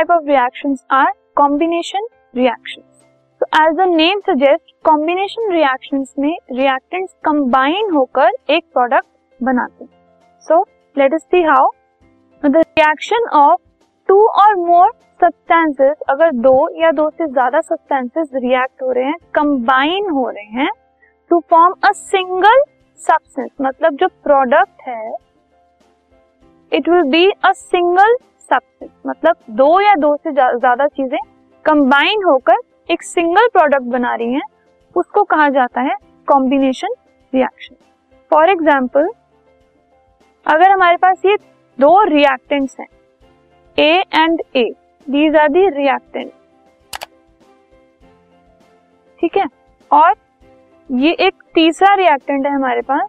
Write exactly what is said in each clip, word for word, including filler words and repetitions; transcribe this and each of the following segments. Type of reactions are combination reactions. तो as the name suggest, combination reactions में reactants combine होकर एक product बनाते हैं। So let us see how the reaction of two और more substances, अगर दो या दो से ज्यादा सब्सटेंसेस रिएक्ट हो रहे हैं, कंबाइन हो रहे हैं to form a single substance, मतलब जो प्रोडक्ट है it will be a single substance, मतलब दो या दो से ज्यादा चीजें कंबाइन होकर एक सिंगल प्रोडक्ट बना रही हैं, उसको कहा जाता है कॉम्बिनेशन रिएक्शन। फॉर एग्जाम्पल, अगर हमारे पास ये दो रिएक्टेंट्स हैं, A and A, these are the reactant, ठीक है, और ये एक तीसरा रिएक्टेंट है हमारे पास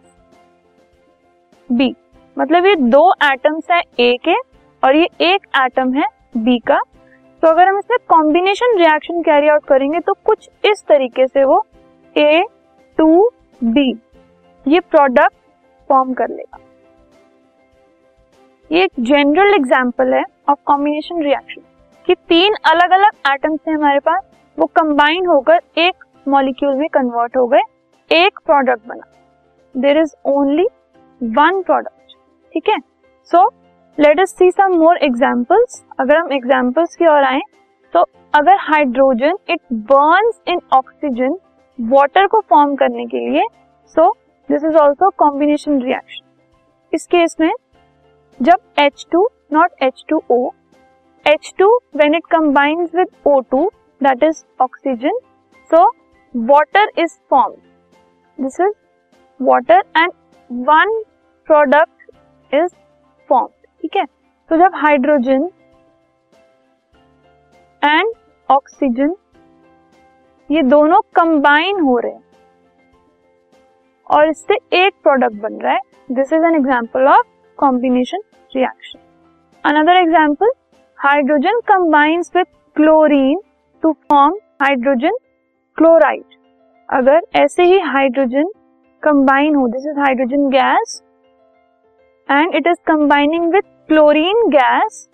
बी, मतलब ये दो एटम्स है ए के और ये एक एटम है बी का। तो अगर हम इसमें कॉम्बिनेशन रिएक्शन कैरी आउट करेंगे तो कुछ इस तरीके से वो ए टू बी ये प्रोडक्ट फॉर्म कर लेगा। ये एक जनरल एग्जांपल है ऑफ कॉम्बिनेशन रिएक्शन कि तीन अलग अलग एटम्स हैं हमारे पास, वो कंबाइन होकर एक मॉलिक्यूल में कन्वर्ट हो गए, एक प्रोडक्ट बना। There is only one product, ठीक है। So let us see some more examples. अगर हम एग्जांपल्स की ओर आए तो अगर hydrogen it burns in oxygen water को फॉर्म करने के लिए, so this is also combination reaction. इस केस में जब H two, not H two O, H two when it combines with O two, that is oxygen, so water is formed. This is water and one product is formed. ठीक है, तो जब hydrogen and oxygen ये दोनों combine हो रहे हैं और इससे एक प्रोडक्ट बन रहा है, this is an example of combination reaction. Another example, hydrogen combines with chlorine to form hydrogen chloride. अगर ऐसे ही हाइड्रोजन कंबाइन हो, this is hydrogen gas and it is combining with chlorine gas,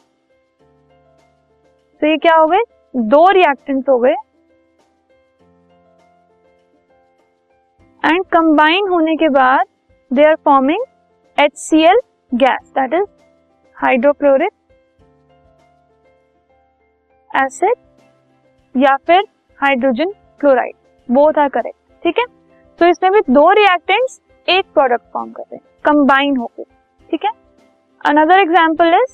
तो ये क्या हो गए, दो रिएक्टेंट्स हो गए एंड कंबाइन होने के बाद they are forming HCl gas, that is hydrochloric acid या फिर hydrogen chloride, both are correct, ठीक है। तो इसमें भी दो रिएक्टेंट्स एक प्रोडक्ट फॉर्म कर रहे हैं कंबाइन होकर, ठीक है। Another example is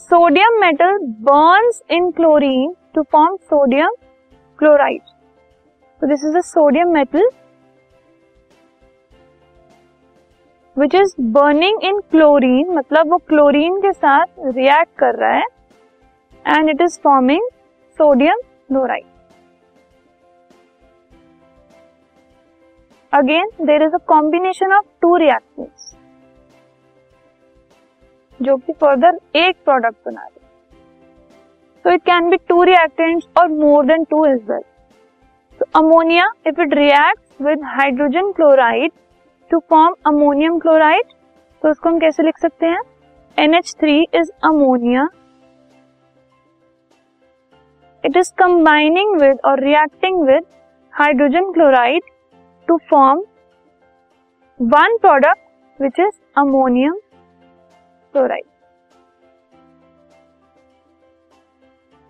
sodium metal burns in chlorine to form sodium chloride, तो this is a sodium metal which is burning in chlorine, मतलब वो क्लोरीन के साथ रिएक्ट कर रहा है and it is forming sodium chloride. Again there is a combination of two reactants जो कि फर्दर एक प्रोडक्ट बना रहे, so it can be two reactants और more than two as well. So ammonia if it reacts with hydrogen chloride to form ammonium chloride, तो उसको हम कैसे लिख सकते हैं, N H three is ammonia, it is combining with और reacting with hydrogen chloride to form one product which is ammonium chloride,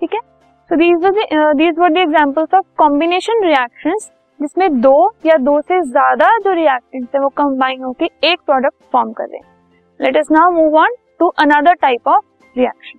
ठीक है। So these were these were the examples of combination reactions जिसमें दो या दो से ज्यादा जो रिएक्टेंट्स हैं वो कंबाइन होके एक प्रोडक्ट फॉर्म कर रहे हैं। Let us now move on to another type of reaction.